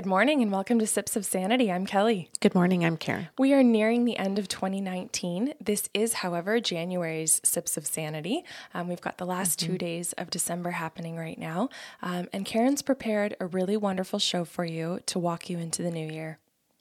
Good morning and welcome to Sips of Sanity. I'm Kelly. Good morning. I'm Karen. We are nearing the end of 2019. This is, however, January's Sips of Sanity. We've got the last 2 days of December happening right now. And Karen's prepared a really wonderful show for you to walk you into the new year.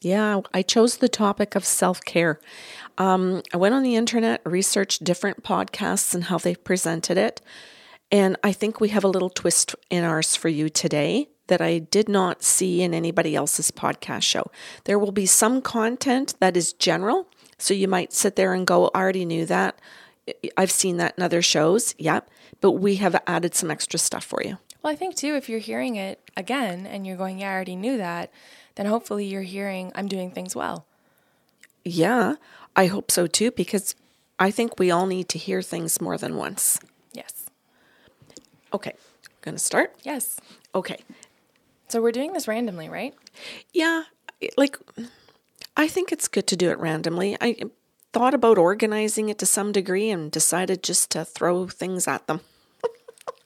Yeah, I chose the topic of self-care. I went on the internet, researched different podcasts and how they presented it. And I think we have a little twist in ours for you today that I did not see in anybody else's podcast show. There will be some content that is general, so you might sit there and go, I already knew that. I've seen that in other shows, yep. But we have added some extra stuff for you. Well, I think too, if you're hearing it again and you're going, yeah, I already knew that, then hopefully you're hearing, I'm doing things well. Yeah, I hope so too, because I think we all need to hear things more than once. Yes. Okay, going to start? Yes. Okay. So we're doing this randomly, right? Yeah. Like, I think it's good to do it randomly. I thought about organizing it to some degree and decided just to throw things at them.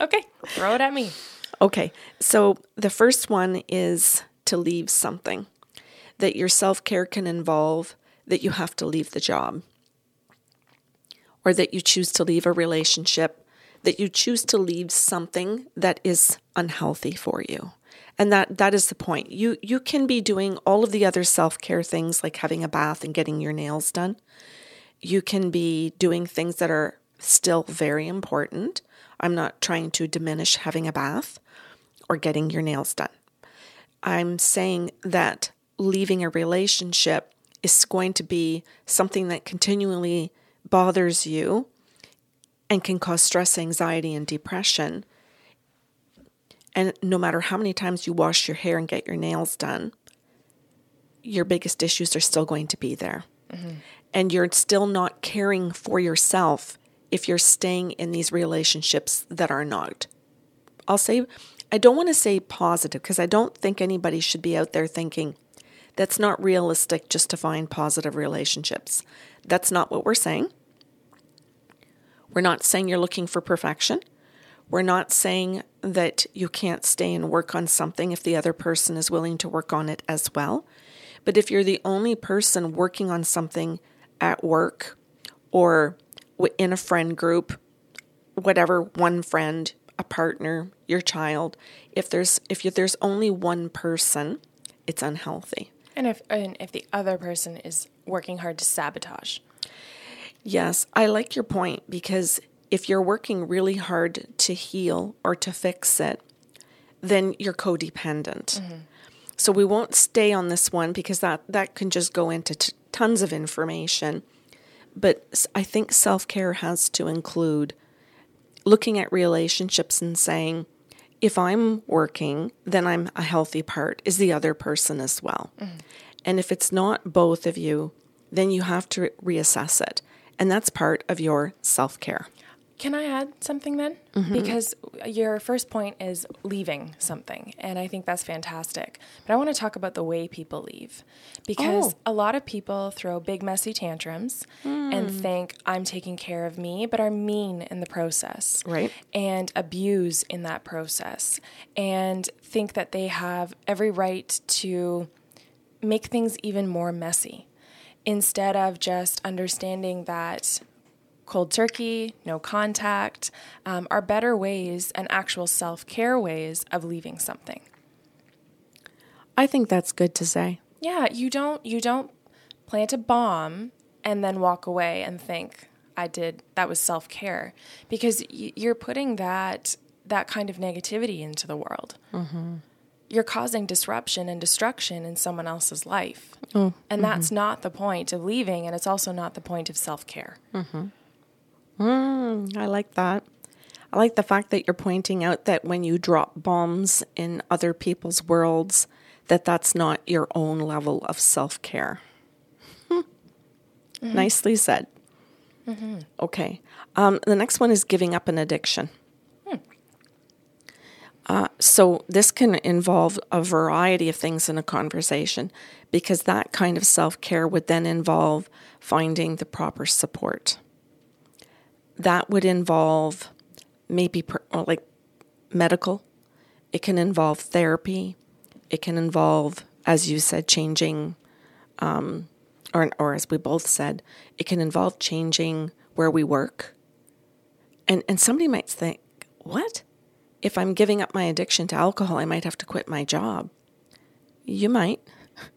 Okay. Throw it at me. Okay. So the first one is to leave something. That your self-care can involve that you have to leave the job, or that you choose to leave a relationship, that you choose to leave something that is unhealthy for you. And that is the point. You can be doing all of the other self-care things like having a bath and getting your nails done. You can be doing things that are still very important. I'm not trying to diminish having a bath or getting your nails done. I'm saying that leaving a relationship is going to be something that continually bothers you and can cause stress, anxiety, and depression. And no matter how many times you wash your hair and get your nails done, your biggest issues are still going to be there. Mm-hmm. And you're still not caring for yourself if you're staying in these relationships that are not. I don't want to say positive, because I don't think anybody should be out there thinking that's not realistic just to find positive relationships. That's not what we're saying. We're not saying you're looking for perfection. We're not saying that you can't stay and work on something if the other person is willing to work on it as well. But if you're the only person working on something at work or in a friend group, whatever, one friend, a partner, your child, if there's only one person, it's unhealthy. And if the other person is working hard to sabotage. Yes, I like your point, because if you're working really hard to heal or to fix it, then you're codependent. Mm-hmm. So we won't stay on this one, because that can just go into tons of information. But I think self-care has to include looking at relationships and saying, if I'm working, then I'm a healthy part. Is the other person as well? Mm-hmm. And if it's not both of you, then you have to reassess it. And that's part of your self-care. Can I add something then? Mm-hmm. Because your first point is leaving something, and I think that's fantastic. But I want to talk about the way people leave, because a lot of people throw big, messy tantrums and think, I'm taking care of me, but are mean in the process, right? And abuse in that process, and think that they have every right to make things even more messy, instead of just understanding that cold turkey, no contact, are better ways and actual self-care ways of leaving something. I think that's good to say. Yeah, you don't plant a bomb and then walk away and think that was self-care, because you're putting that kind of negativity into the world. Mm-hmm. You're causing disruption and destruction in someone else's life, and that's not the point of leaving, and it's also not the point of self-care. Mm-hmm. I like that. I like the fact that you're pointing out that when you drop bombs in other people's worlds, that's not your own level of self-care. Mm-hmm. Nicely said. Mm-hmm. Okay. The next one is giving up an addiction. So this can involve a variety of things in a conversation, because that kind of self-care would then involve finding the proper support. That would involve maybe medical. It can involve therapy. It can involve, as you said, changing, or as we both said, it can involve changing where we work. And somebody might think, what? If I'm giving up my addiction to alcohol, I might have to quit my job. You might,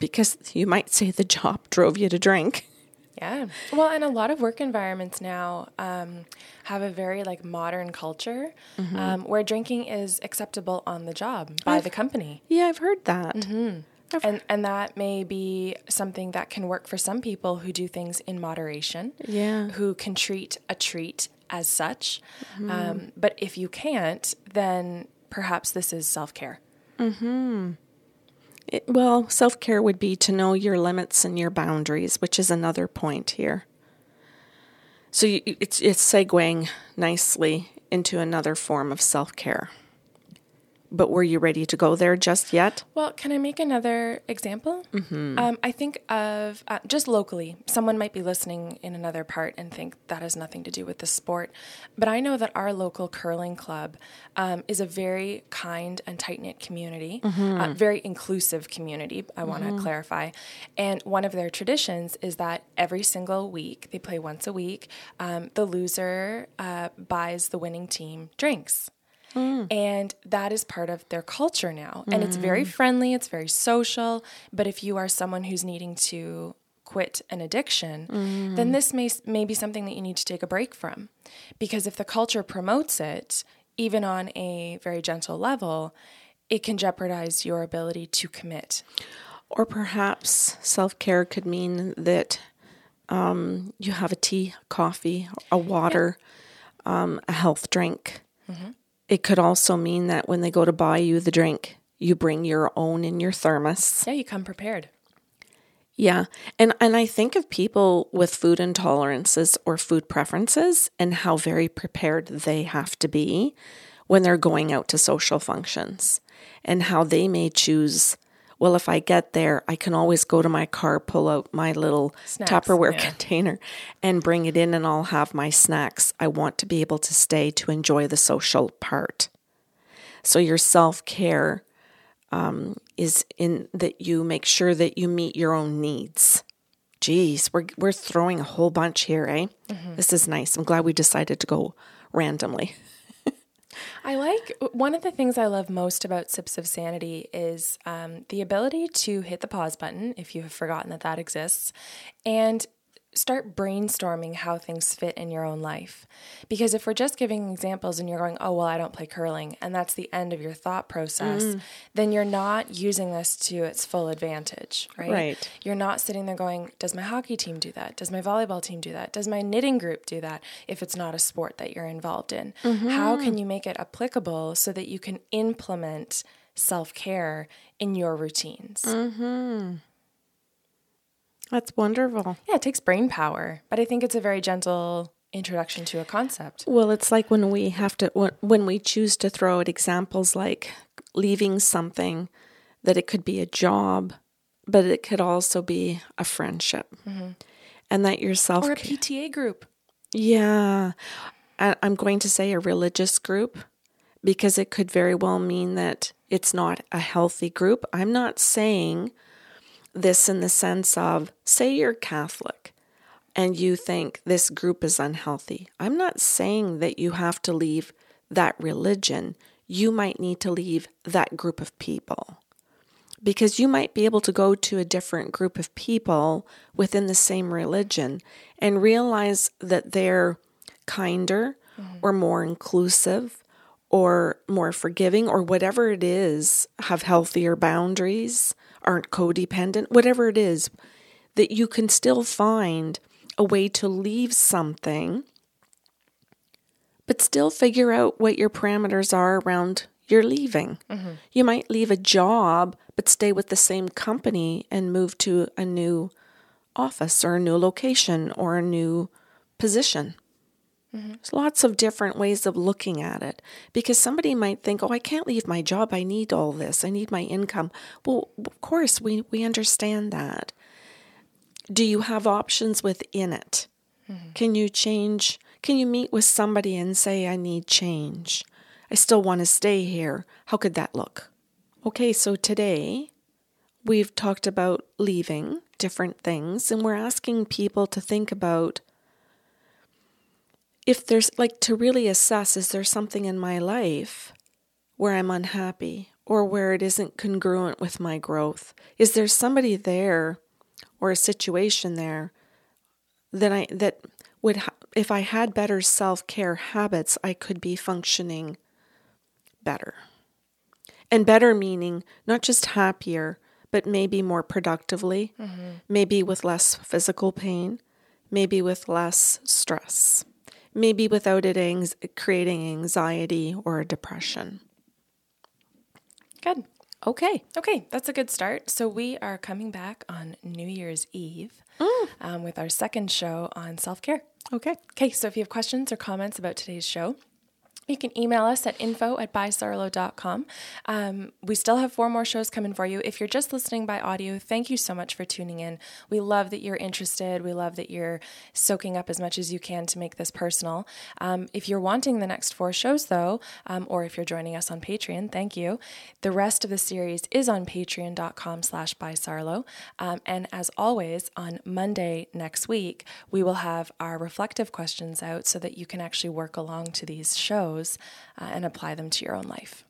because you might say the job drove you to drink. Yeah. Well, and a lot of work environments now have a very modern culture where drinking is acceptable on the job by the company. Yeah, I've heard that. Mm-hmm. And that may be something that can work for some people who do things in moderation. Yeah. Who can treat a treat as such. Mm-hmm. But if you can't, then perhaps this is self-care. Mm-hmm. Well, self-care would be to know your limits and your boundaries, which is another point here. So it's segueing nicely into another form of self-care. But were you ready to go there just yet? Well, can I make another example? Mm-hmm. I think of just locally, someone might be listening in another part and think that has nothing to do with the sport. But I know that our local curling club is a very kind and tight-knit community, very inclusive community, I want to clarify. And one of their traditions is that every single week, they play once a week, the loser buys the winning team drinks. Mm. And that is part of their culture now. And it's very friendly. It's very social. But if you are someone who's needing to quit an addiction, then this may be something that you need to take a break from. Because if the culture promotes it, even on a very gentle level, it can jeopardize your ability to commit. Or perhaps self-care could mean that you have a tea, coffee, a water, a health drink. Mm-hmm. It could also mean that when they go to buy you the drink, you bring your own in your thermos. Yeah, you come prepared. Yeah. And I think of people with food intolerances or food preferences and how very prepared they have to be when they're going out to social functions and how they may choose, well, if I get there, I can always go to my car, pull out my little snacks, Tupperware container and bring it in and I'll have my snacks. I want to be able to stay to enjoy the social part. So your self-care is in that you make sure that you meet your own needs. Geez, we're throwing a whole bunch here, eh? Mm-hmm. This is nice. I'm glad we decided to go randomly. I like, one of the things I love most about Sips of Sanity is the ability to hit the pause button, if you have forgotten that that exists, and start brainstorming how things fit in your own life. Because if we're just giving examples and you're going, oh, well, I don't play curling, and that's the end of your thought process, then you're not using this to its full advantage, right? Right. You're not sitting there going, does my hockey team do that? Does my volleyball team do that? Does my knitting group do that? If it's not a sport that you're involved in, how can you make it applicable so that you can implement self-care in your routines? Mm-hmm. That's wonderful. Yeah, it takes brain power, but I think it's a very gentle introduction to a concept. Well, it's like when we have to, when we choose to throw out examples like leaving something, that it could be a job, but it could also be a friendship, and that yourself or a PTA group. Yeah, I'm going to say a religious group because it could very well mean that it's not a healthy group. I'm not saying this in the sense of, say you're Catholic and you think this group is unhealthy. I'm not saying that you have to leave that religion. You might need to leave that group of people because you might be able to go to a different group of people within the same religion and realize that they're kinder or more inclusive or more forgiving or whatever it is, have healthier boundaries, aren't codependent, whatever it is, that you can still find a way to leave something, but still figure out what your parameters are around your leaving. Mm-hmm. You might leave a job, but stay with the same company and move to a new office or a new location or a new position. Mm-hmm. There's lots of different ways of looking at it because somebody might think, oh, I can't leave my job. I need all this. I need my income. Well, of course, we understand that. Do you have options within it? Mm-hmm. Can you change? Can you meet with somebody and say, I need change? I still want to stay here. How could that look? Okay, so today we've talked about leaving different things, and we're asking people to think about if there's, like, to really assess, is there something in my life where I'm unhappy or where it isn't congruent with my growth? Is there somebody there or a situation there that would, if I had better self-care habits, I could be functioning better? And better meaning not just happier, but maybe more productively, maybe with less physical pain, maybe with less stress, maybe without it creating anxiety or depression. Good. Okay, that's a good start. So we are coming back on New Year's Eve with our second show on self-care. Okay, so if you have questions or comments about today's show, you can email us at info@bysarlo.com. We still have 4 more shows coming for you. If you're just listening by audio, thank you so much for tuning in. We love that you're interested. We love that you're soaking up as much as you can to make this personal. If you're wanting the next 4 shows, though, or if you're joining us on Patreon, thank you. The rest of the series is on patreon.com/bysarlo. And as always, on Monday next week, we will have our reflective questions out so that you can actually work along to these shows and apply them to your own life.